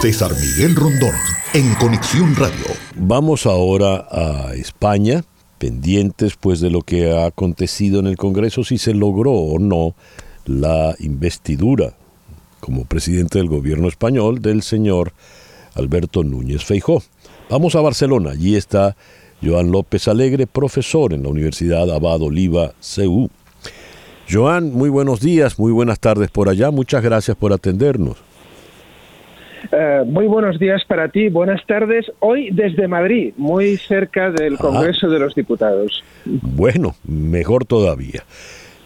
César Miguel Rondón, en Conexión Radio. Vamos ahora a España, pendientes pues de lo que ha acontecido en el Congreso, si se logró o no la investidura como presidente del gobierno español del señor Alberto Núñez Feijóo. Vamos a Barcelona, allí está Joan López Alegre, profesor en la Universidad Abad Oliva CEU. Joan, muy buenos días, muy buenas tardes por allá, muchas gracias por atendernos. Muy buenos días para ti, buenas tardes. Hoy desde Madrid, muy cerca del Congreso de los Diputados. Bueno, mejor todavía.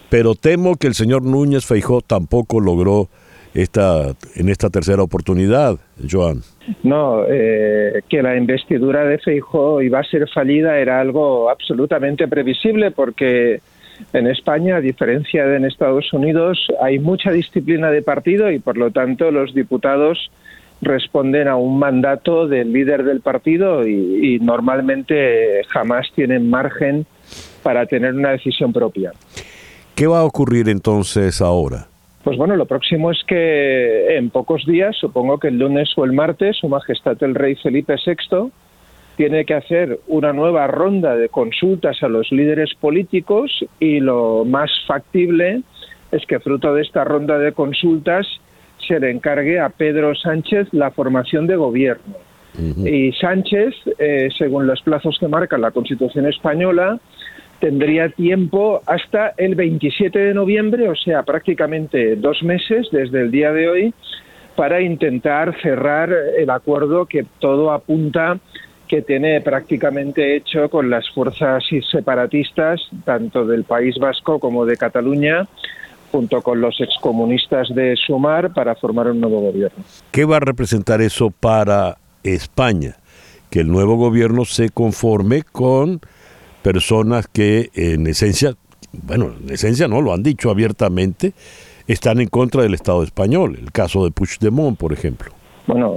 Pero temo que el señor Núñez Feijóo tampoco logró en esta tercera oportunidad, Joan. No, que la investidura de Feijóo iba a ser fallida era algo absolutamente previsible, porque en España, a diferencia de en Estados Unidos, hay mucha disciplina de partido y por lo tanto los diputados responden a un mandato del líder del partido y normalmente jamás tienen margen para tener una decisión propia. ¿Qué va a ocurrir entonces ahora? Pues bueno, lo próximo es que en pocos días, supongo que el lunes o el martes, Su Majestad el Rey Felipe VI tiene que hacer una nueva ronda de consultas a los líderes políticos y lo más factible es que fruto de esta ronda de consultas se le encargue a Pedro Sánchez la formación de gobierno. Uh-huh. Y Sánchez, según los plazos que marca la Constitución española, tendría tiempo hasta el 27 de noviembre, o sea, prácticamente 2 meses desde el día de hoy, para intentar cerrar el acuerdo que todo apunta que tiene prácticamente hecho con las fuerzas separatistas, tanto del País Vasco como de Cataluña, junto con los excomunistas de Sumar, para formar un nuevo gobierno. ¿Qué va a representar eso para España? Que el nuevo gobierno se conforme con personas que en esencia no, lo han dicho abiertamente, están en contra del Estado español. El caso de Puigdemont, por ejemplo. Bueno,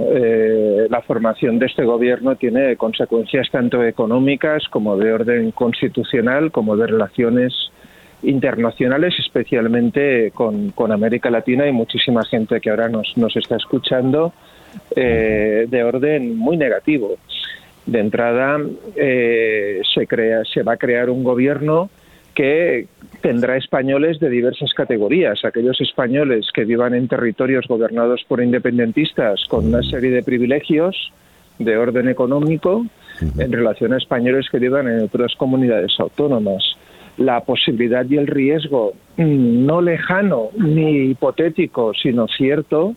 la formación de este gobierno tiene consecuencias tanto económicas como de orden constitucional, como de relaciones internacionales, especialmente con América Latina y muchísima gente que ahora nos está escuchando, de orden muy negativo. De entrada, se va a crear un gobierno que tendrá españoles de diversas categorías, aquellos españoles que vivan en territorios gobernados por independentistas con una serie de privilegios de orden económico en relación a españoles que vivan en otras comunidades autónomas. La posibilidad y el riesgo no lejano ni hipotético, sino cierto,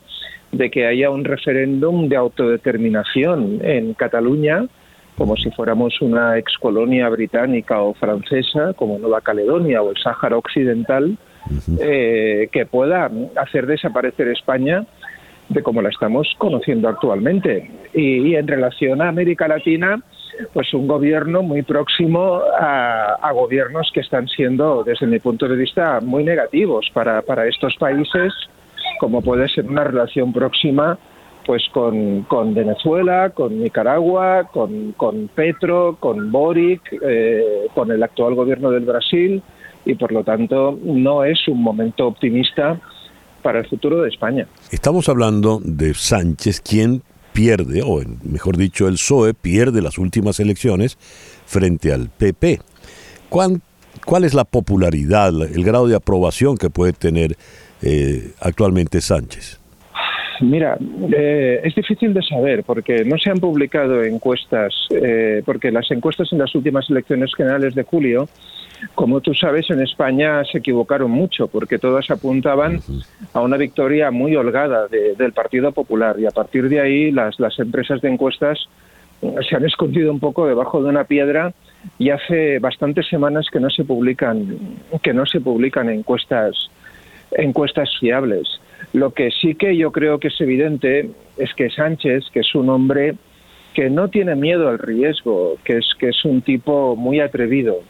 de que haya un referéndum de autodeterminación en Cataluña, como si fuéramos una excolonia británica o francesa, como Nueva Caledonia o el Sáhara Occidental, que pueda hacer desaparecer España de como la estamos conociendo actualmente. Y en relación a América Latina, pues un gobierno muy próximo a gobiernos que están siendo, desde mi punto de vista, muy negativos para estos países, como puede ser una relación próxima pues con Venezuela, con Nicaragua, con Petro, con Boric, con el actual gobierno del Brasil, y por lo tanto no es un momento optimista para el futuro de España. Estamos hablando de Sánchez, quien pierde, o mejor dicho, el PSOE pierde las últimas elecciones frente al PP. ¿Cuál es la popularidad, el grado de aprobación que puede tener actualmente Sánchez? Mira, es difícil de saber porque no se han publicado encuestas, porque las encuestas en las últimas elecciones generales de julio, como tú sabes, en España se equivocaron mucho porque todas apuntaban a una victoria muy holgada del Partido Popular, y a partir de ahí las empresas de encuestas se han escondido un poco debajo de una piedra y hace bastantes semanas que no se publican encuestas fiables. Lo que sí que yo creo que es evidente es que Sánchez, que es un hombre que no tiene miedo al riesgo, que es un tipo muy atrevido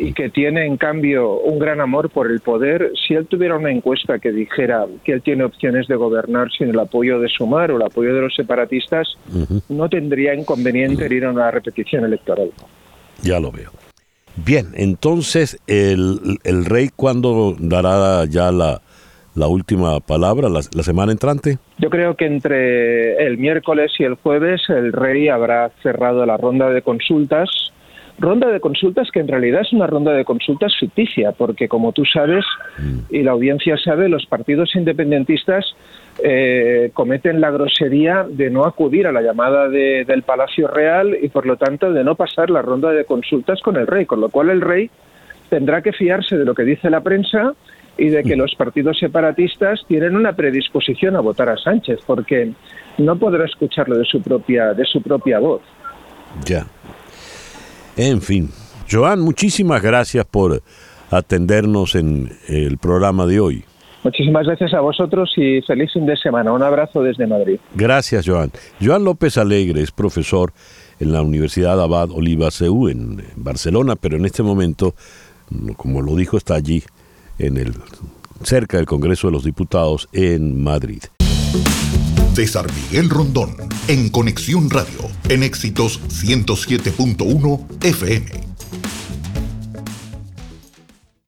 y que tiene, en cambio, un gran amor por el poder. Si él tuviera una encuesta que dijera que él tiene opciones de gobernar sin el apoyo de Sumar o el apoyo de los separatistas, no tendría inconveniente ir a una repetición electoral. Ya lo veo. Bien, entonces, ¿el rey cuándo dará ya la la última palabra la semana entrante? Yo creo que entre el miércoles y el jueves el rey habrá cerrado la ronda de consultas que en realidad es una ronda de consultas ficticia, porque como tú sabes y la audiencia sabe, los partidos independentistas cometen la grosería de no acudir a la llamada del Palacio Real y por lo tanto de no pasar la ronda de consultas con el rey, con lo cual el rey tendrá que fiarse de lo que dice la prensa y de que los partidos separatistas tienen una predisposición a votar a Sánchez, porque no podrá escucharlo de su propia voz. Ya. En fin, Joan, muchísimas gracias por atendernos en el programa de hoy. Muchísimas gracias a vosotros y feliz fin de semana. Un abrazo desde Madrid. Gracias, Joan. Joan López Alegre es profesor en la Universidad Abad Oliva CEU en Barcelona, pero en este momento, como lo dijo, está allí cerca del Congreso de los Diputados en Madrid. César Miguel Rondón, en Conexión Radio, en Éxitos 107.1 FM.